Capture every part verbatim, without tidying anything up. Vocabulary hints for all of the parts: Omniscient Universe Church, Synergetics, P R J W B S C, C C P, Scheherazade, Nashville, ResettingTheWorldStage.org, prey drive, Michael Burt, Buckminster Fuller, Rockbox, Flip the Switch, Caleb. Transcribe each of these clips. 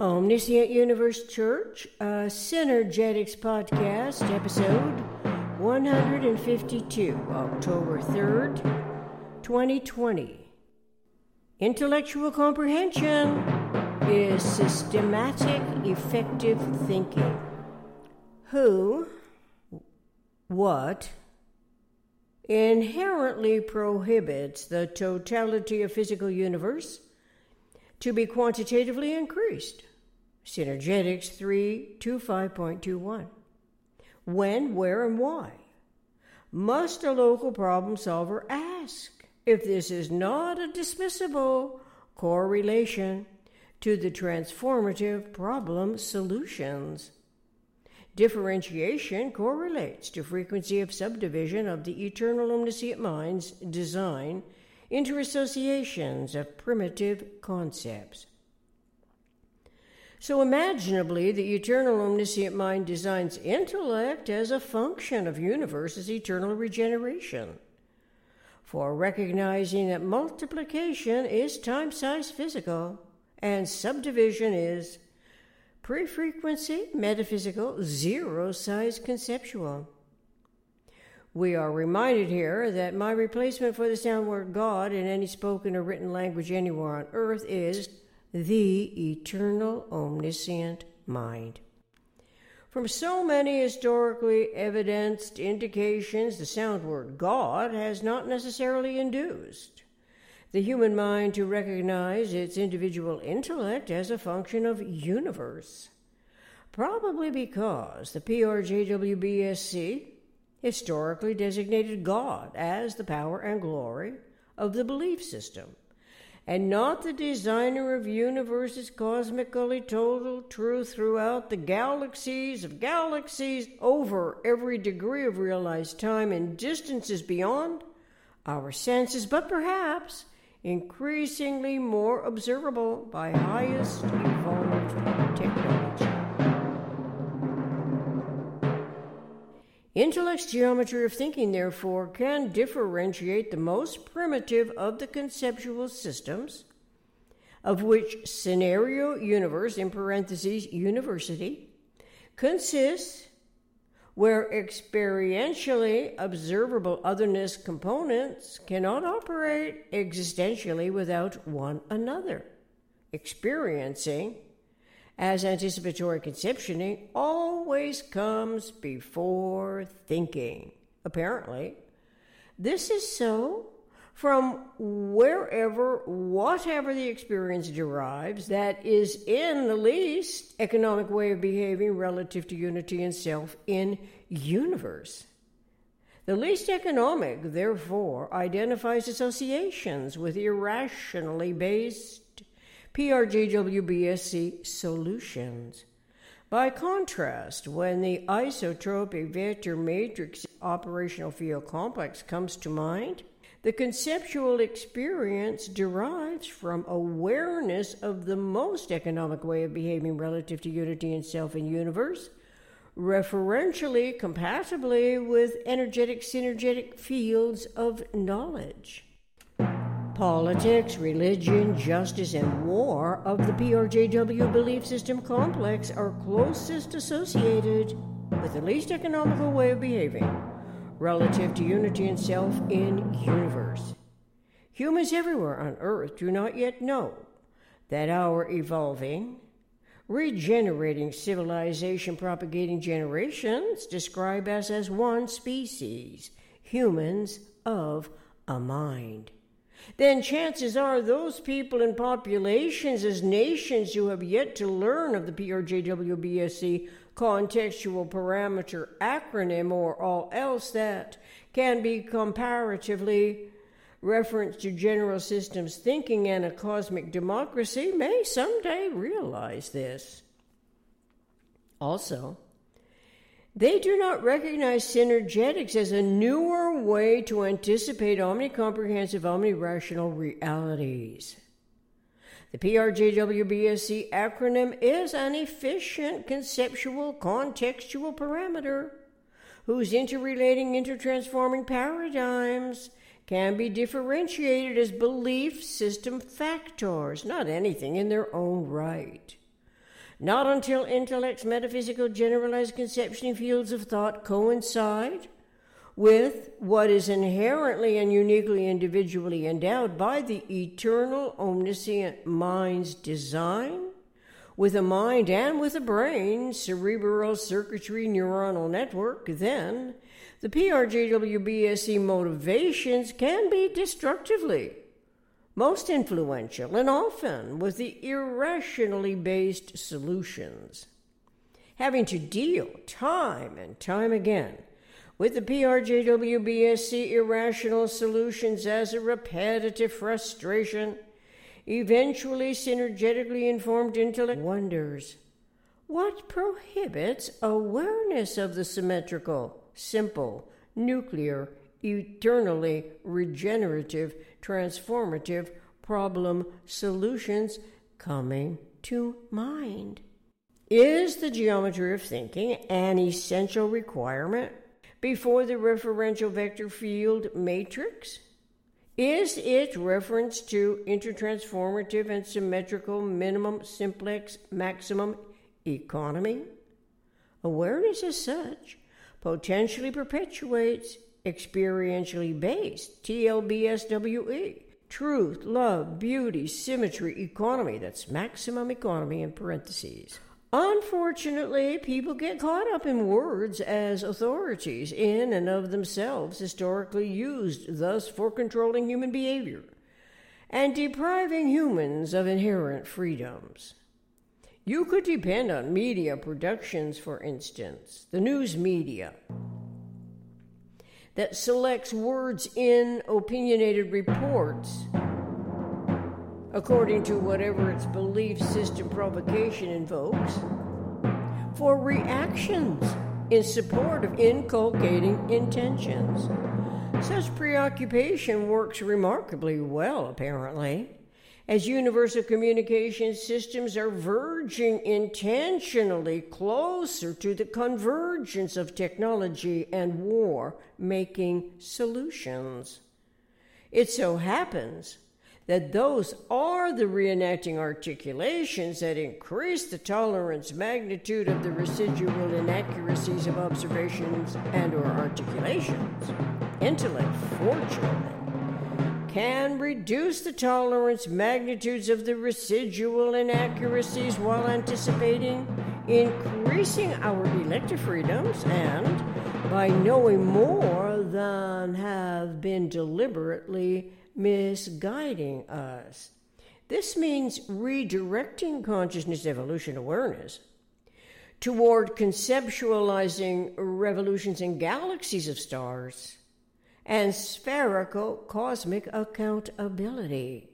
Omniscient Universe Church, a Synergetics podcast, episode one hundred fifty-two, October third, twenty twenty. Intellectual comprehension is systematic, effective thinking. Who, what, inherently prohibits the totality of physical universe to be quantitatively increased. Synergetics three twenty-five point twenty-one. When, where, and why must a local problem solver ask if this is not a dismissible correlation to the transformative problem solutions? Differentiation correlates to frequency of subdivision of the eternal omniscient mind's design into associations of primitive concepts. So imaginably, the eternal omniscient mind designs intellect as a function of universe's eternal regeneration, for recognizing that multiplication is time-size physical and subdivision is pre-frequency metaphysical, zero-size conceptual. We are reminded here that my replacement for the sound word God in any spoken or written language anywhere on earth is the eternal omniscient mind. From so many historically evidenced indications, the sound word God has not necessarily induced the human mind to recognize its individual intellect as a function of universe, probably because the P R J W B S C historically designated God as the power and glory of the belief system, and not the designer of universes cosmically total truth throughout the galaxies of galaxies over every degree of realized time and distances beyond our senses, but perhaps increasingly more observable by highest evolved technology. Intellect's geometry of thinking, therefore, can differentiate the most primitive of the conceptual systems, of which scenario universe, in parentheses, university, consists, where experientially observable otherness components cannot operate existentially without one another, experiencing as anticipatory conceptioning always comes before thinking. Apparently, this is so from wherever, whatever the experience derives, that is in the least economic way of behaving relative to unity and self in universe. The least economic, therefore, identifies associations with irrationally based P R J W B S C solutions. By contrast, when the isotropic vector matrix operational field complex comes to mind, the conceptual experience derives from awareness of the most economic way of behaving relative to unity and self in universe, referentially compatibly with energetic synergetic fields of knowledge. Politics, religion, justice, and war of the P R J W belief system complex are closest associated with the least economical way of behaving relative to unity and self in universe. Humans everywhere on earth do not yet know that our evolving, regenerating civilization propagating generations describe us as one species, humans of a mind. Then chances are those people and populations as nations who have yet to learn of the P R J W B S C contextual parameter acronym or all else that can be comparatively referenced to general systems thinking and a cosmic democracy may someday realize this. Also, they do not recognize synergetics as a newer way to anticipate omnicomprehensive, omnirational realities. The P R J W B S C acronym is an efficient conceptual contextual parameter whose interrelating, intertransforming paradigms can be differentiated as belief system factors, not anything in their own right. Not until intellect's metaphysical generalized conception fields of thought coincide with what is inherently and uniquely individually endowed by the eternal omniscient mind's design, with a mind and with a brain, cerebral circuitry, neuronal network, then the P R G W B S E motivations can be destructively, most influential, and often with the irrationally based solutions. Having to deal time and time again with the P R G W B S E irrational solutions as a repetitive frustration, eventually, synergetically informed intellect wonders what prohibits awareness of the symmetrical, simple, nuclear, eternally regenerative, transformative problem solutions coming to mind. Is the geometry of thinking an essential requirement before the referential vector field matrix? Is its reference to intertransformative and symmetrical minimum, simplex, maximum economy? Awareness as such potentially perpetuates experientially based T L B S W E, truth, love, beauty, symmetry, economy, that's maximum economy in parentheses. Unfortunately, people get caught up in words as authorities in and of themselves, historically used thus for controlling human behavior and depriving humans of inherent freedoms. You could depend on media productions, for instance, the news media, that selects words in opinionated reports according to whatever its belief system provocation invokes, for reactions in support of inculcating intentions. Such preoccupation works remarkably well, apparently, as universal communication systems are verging intentionally closer to the convergence of technology and war-making solutions. It so happens that those are the reenacting articulations that increase the tolerance magnitude of the residual inaccuracies of observations and or articulations. Intellect, fortunately, can reduce the tolerance magnitudes of the residual inaccuracies while anticipating increasing our elective freedoms and by knowing more than have been deliberately misguiding us. This means redirecting consciousness evolution awareness toward conceptualizing revolutions and galaxies of stars and spherical cosmic accountability.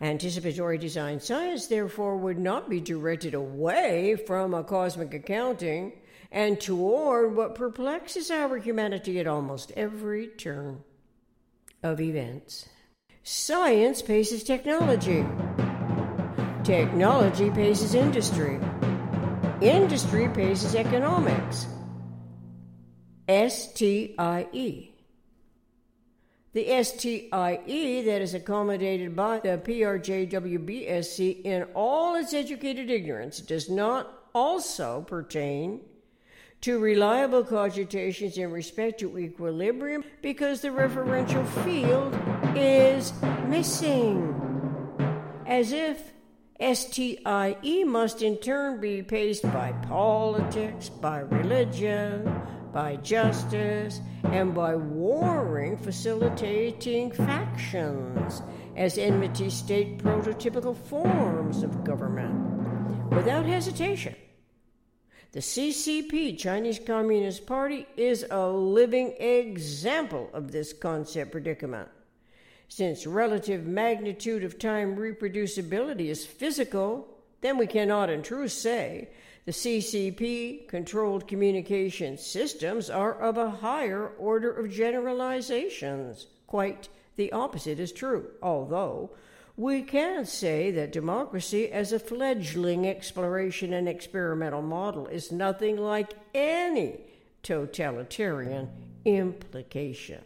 Anticipatory design science, therefore, would not be directed away from a cosmic accounting and toward what perplexes our humanity at almost every turn of events. Science paces technology. Technology paces industry. Industry paces economics. S T I E. The S T I E that is accommodated by the P R J W B S C in all its educated ignorance does not also pertain to reliable cogitations in respect to equilibrium because the referential field is missing. As if S T I E must in turn be paced by politics, by religion, by justice, and by warring facilitating factions as enmity state prototypical forms of government. Without hesitation, the C C P, Chinese Communist Party, is a living example of this concept predicament. Since relative magnitude of time reproducibility is physical, then we cannot in truth say the C C P-controlled communication systems are of a higher order of generalizations. Quite the opposite is true, although we can say that democracy as a fledgling exploration and experimental model is nothing like any totalitarian implication.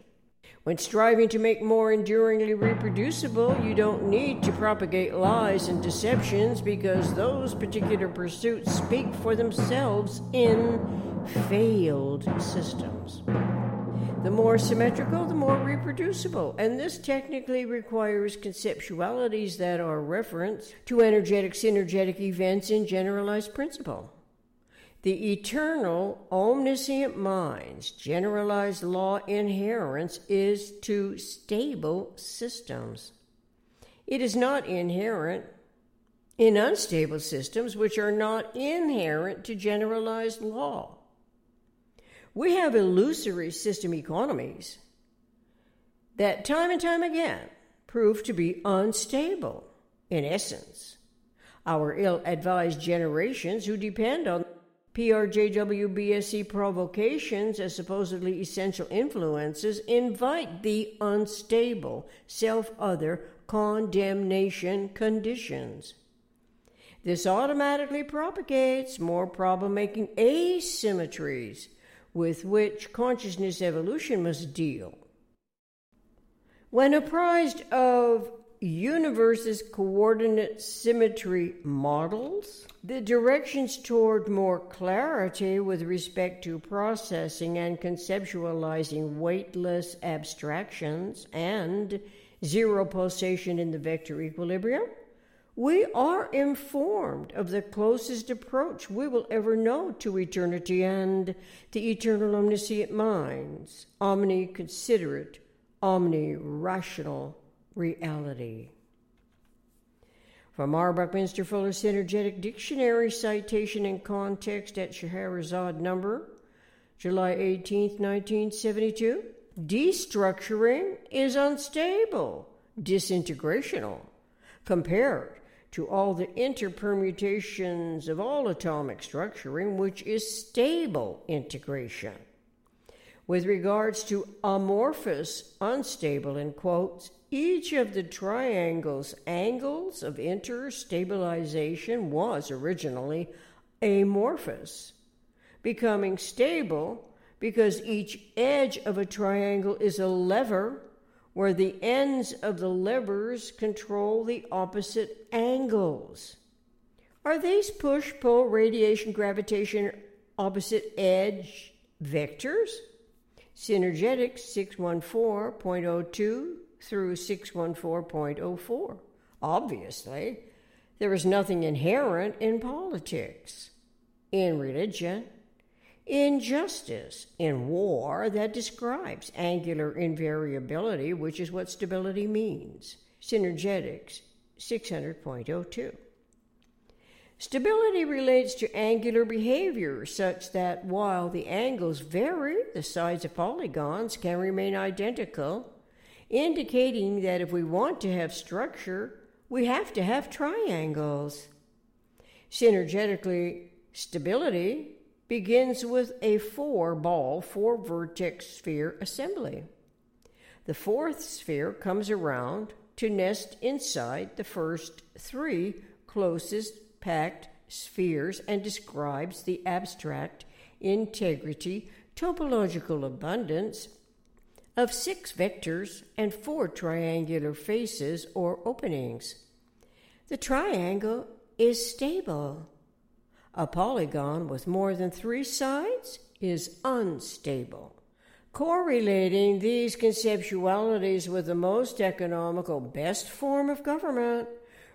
When striving to make more enduringly reproducible, you don't need to propagate lies and deceptions because those particular pursuits speak for themselves in failed systems. The more symmetrical, the more reproducible, and this technically requires conceptualities that are reference to energetic synergetic events in generalized principle. The eternal, omniscient mind's generalized law inherence is to stable systems. It is not inherent in unstable systems which are not inherent to generalized law. We have illusory system economies that time and time again prove to be unstable in essence. Our ill-advised generations who depend on P R J W B S E provocations as supposedly essential influences invite the unstable self-other condemnation conditions. This automatically propagates more problem-making asymmetries with which consciousness evolution must deal. When apprised of universe's coordinate symmetry models, the directions toward more clarity with respect to processing and conceptualizing weightless abstractions and zero pulsation in the vector equilibrium, we are informed of the closest approach we will ever know to eternity and the eternal omniscient mind's omni-considerate, omni-rational reality. From our Buckminster Fuller Synergetic Dictionary citation and context at Scheherazade number, July eighteenth, nineteen seventy-two, destructuring is unstable, disintegrational, compared to all the interpermutations of all atomic structuring, which is stable integration. With regards to amorphous, unstable, in quotes, each of the triangle's angles of interstabilization was originally amorphous, becoming stable because each edge of a triangle is a lever where the ends of the levers control the opposite angles. Are these push-pull, radiation, gravitation, opposite edge vectors? Synergetics six fourteen point oh two through six fourteen point oh four. Obviously, there is nothing inherent in politics, in religion, in justice, in war that describes angular invariability, which is what stability means. Synergetics six hundred point oh two. Stability relates to angular behavior such that while the angles vary, the sides of polygons can remain identical, indicating that if we want to have structure, we have to have triangles. Synergetically, stability begins with a four-ball, four-vertex sphere assembly. The fourth sphere comes around to nest inside the first three closest packed spheres and describes the abstract integrity, topological abundance of six vectors and four triangular faces or openings. The triangle is stable. A polygon with more than three sides is unstable. Correlating these conceptualities with the most economical, best form of government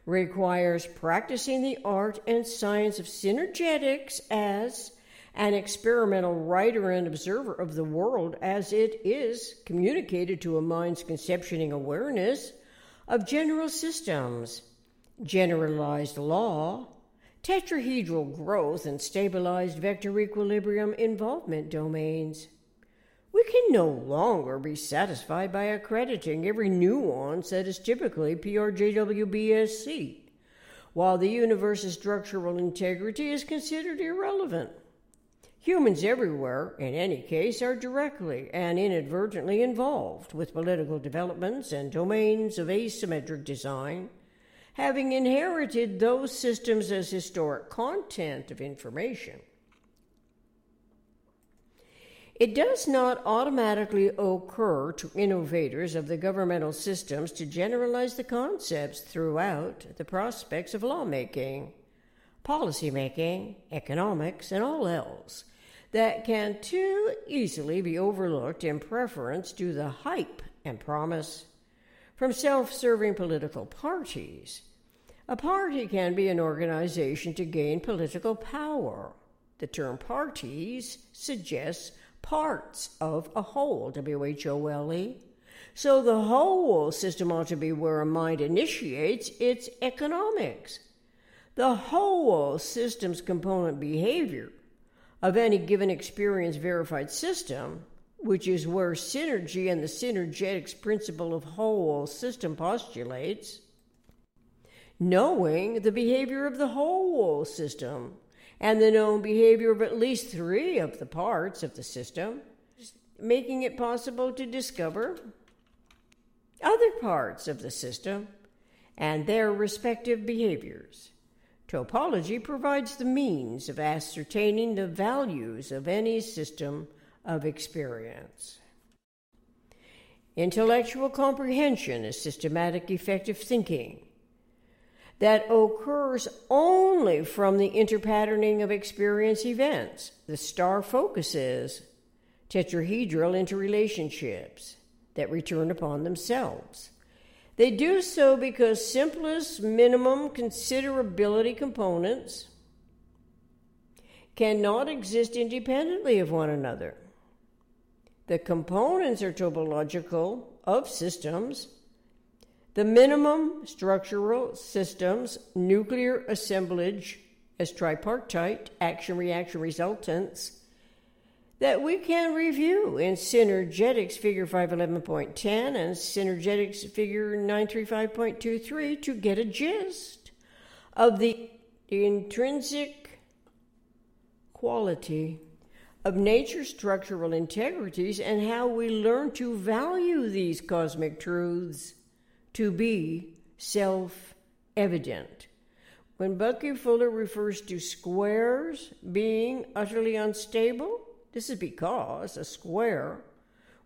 requires practicing the art and science of synergetics as an experimental writer and observer of the world as it is communicated to a mind's conceptioning awareness of general systems, generalized law, tetrahedral growth and stabilized vector equilibrium involvement domains. We can no longer be satisfied by accrediting every nuance that is typically P R J W B S E, while the universe's structural integrity is considered irrelevant. Humans everywhere, in any case, are directly and inadvertently involved with political developments and domains of asymmetric design, having inherited those systems as historic content of information. It does not automatically occur to innovators of the governmental systems to generalize the concepts throughout the prospects of lawmaking, policymaking, economics, and all else that can too easily be overlooked in preference to the hype and promise from self-serving political parties. A party can be an organization to gain political power. The term parties suggests parts of a whole, W H O L E. So the whole system ought to be where a mind initiates its economics. The whole system's component behavior of any given experience verified system, which is where synergy and the synergetics principle of whole system postulates, knowing the behavior of the whole system, and the known behavior of at least three of the parts of the system, making it possible to discover other parts of the system and their respective behaviors. Topology provides the means of ascertaining the values of any system of experience. Intellectual comprehension is systematic, effective thinking that occurs only from the interpatterning of experience events, the star focuses, tetrahedral interrelationships that return upon themselves. They do so because simplest minimum considerability components cannot exist independently of one another. The components are topological of systems. The minimum structural systems, nuclear assemblage as tripartite, action-reaction resultants, that we can review in Synergetics Figure five eleven point ten and Synergetics Figure nine thirty-five point twenty-three to get a gist of the intrinsic quality of nature's structural integrities and how we learn to value these cosmic truths to be self-evident. When Bucky Fuller refers to squares being utterly unstable, this is because a square,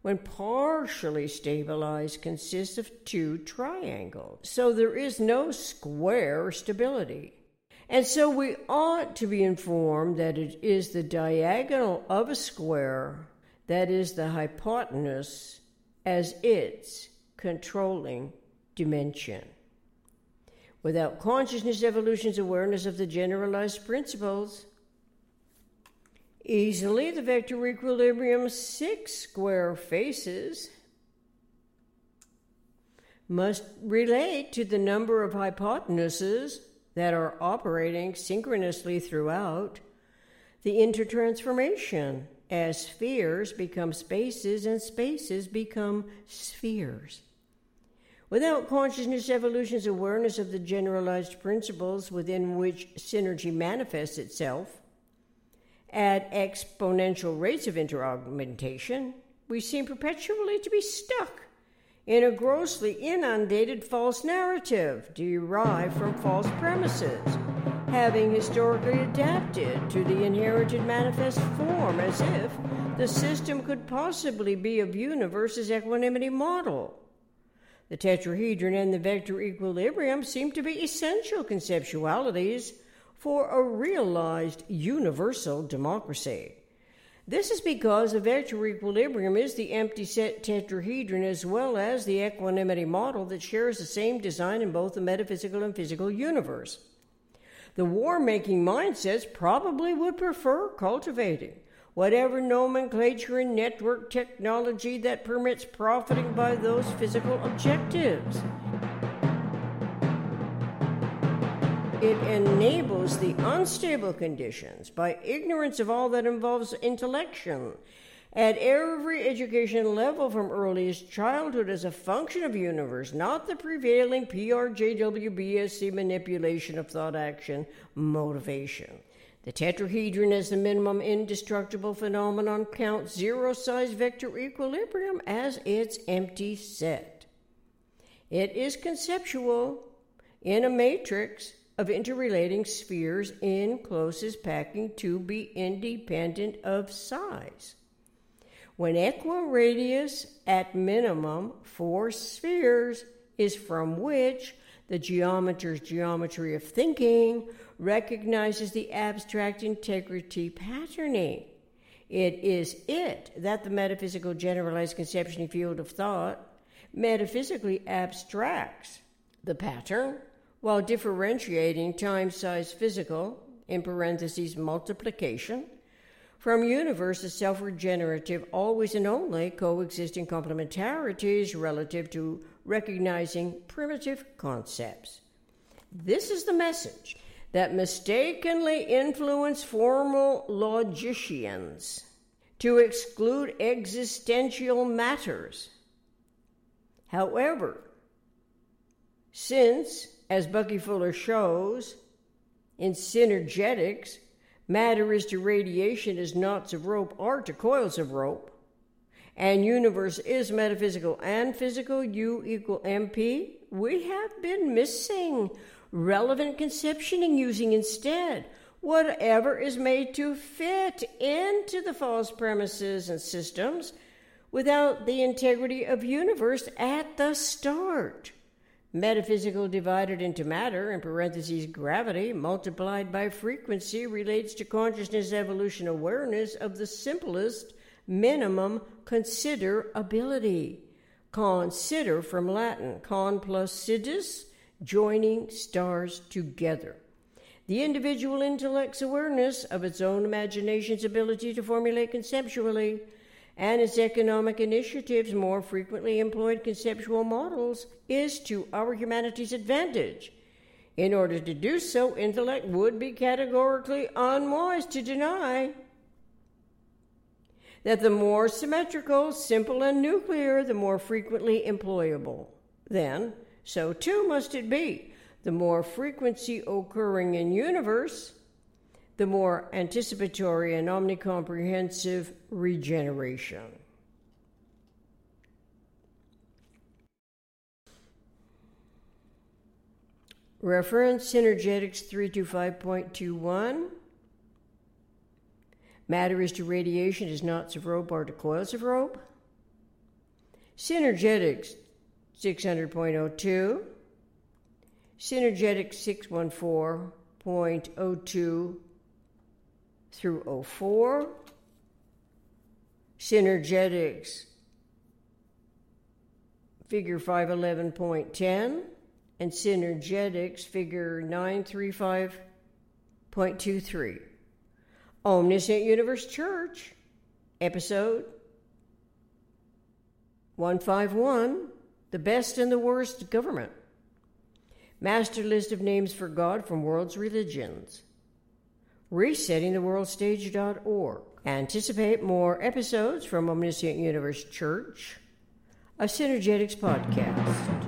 when partially stabilized, consists of two triangles. So there is no square stability. And so we ought to be informed that it is the diagonal of a square that is the hypotenuse as its controlling dimension. Without consciousness, evolution's awareness of the generalized principles, easily the vector equilibrium six square faces must relate to the number of hypotenuses that are operating synchronously throughout the intertransformation as spheres become spaces and spaces become spheres. Without consciousness, evolution's awareness of the generalized principles within which synergy manifests itself at exponential rates of interaugmentation, we seem perpetually to be stuck in a grossly inundated false narrative derived from false premises, having historically adapted to the inherited manifest form as if the system could possibly be of universe's equanimity model. The tetrahedron and the vector equilibrium seem to be essential conceptualities for a realized universal democracy. This is because the vector equilibrium is the empty set tetrahedron as well as the equanimity model that shares the same design in both the metaphysical and physical universe. The war-making mindsets probably would prefer cultivating whatever nomenclature and network technology that permits profiting by those physical objectives. It enables the unstable conditions by ignorance of all that involves intellection at every education level from earliest childhood as a function of the universe, not the prevailing P R J W B S C manipulation of thought, action, motivation. The tetrahedron as the minimum indestructible phenomenon counts zero-size vector equilibrium as its empty set. It is conceptual in a matrix of interrelating spheres in closest packing to be independent of size. when equiradius at minimum four spheres is from which the geometer's geometry of thinking recognizes the abstract integrity patterning. It is it that the metaphysical generalized conception field of thought metaphysically abstracts the pattern while differentiating time-size physical, in parentheses multiplication, from universe's self-regenerative, always and only coexisting complementarities relative to recognizing primitive concepts. This is the message that mistakenly influenced formal logicians to exclude existential matters. However, since, as Bucky Fuller shows, in Synergetics, matter is to radiation as knots of rope are to coils of rope, and universe is metaphysical and physical, U equal M P, we have been missing relevant conceptioning, using instead whatever is made to fit into the false premises and systems without the integrity of universe at the start. Metaphysical divided into matter, in parentheses gravity, multiplied by frequency, relates to consciousness evolution awareness of the simplest minimum considerability. Consider from Latin, con plus sidis, joining stars together. The individual intellect's awareness of its own imagination's ability to formulate conceptually, and its economic initiatives, more frequently employed conceptual models, is to our humanity's advantage. In order to do so, intellect would be categorically unwise to deny that the more symmetrical, simple, and nuclear, the more frequently employable. Then, so too must it be. The more frequency occurring in universe, the more anticipatory and omnicomprehensive regeneration. Reference Synergetics three twenty-five point twenty-one. Matter is to radiation as knots of rope are to coils of rope. Synergetics six hundred point oh two. Synergetics six fourteen point oh two. Through oh four, Synergetics figure five eleven point ten, and Synergetics figure nine thirty-five point twenty-three. Omniscient Universe Church, episode one fifty-one, The Best and the Worst Government. Master list of names for God from world's religions. Resetting the World Stage dot org. Anticipate more episodes from Omniscient Universe Church, a Synergetics podcast.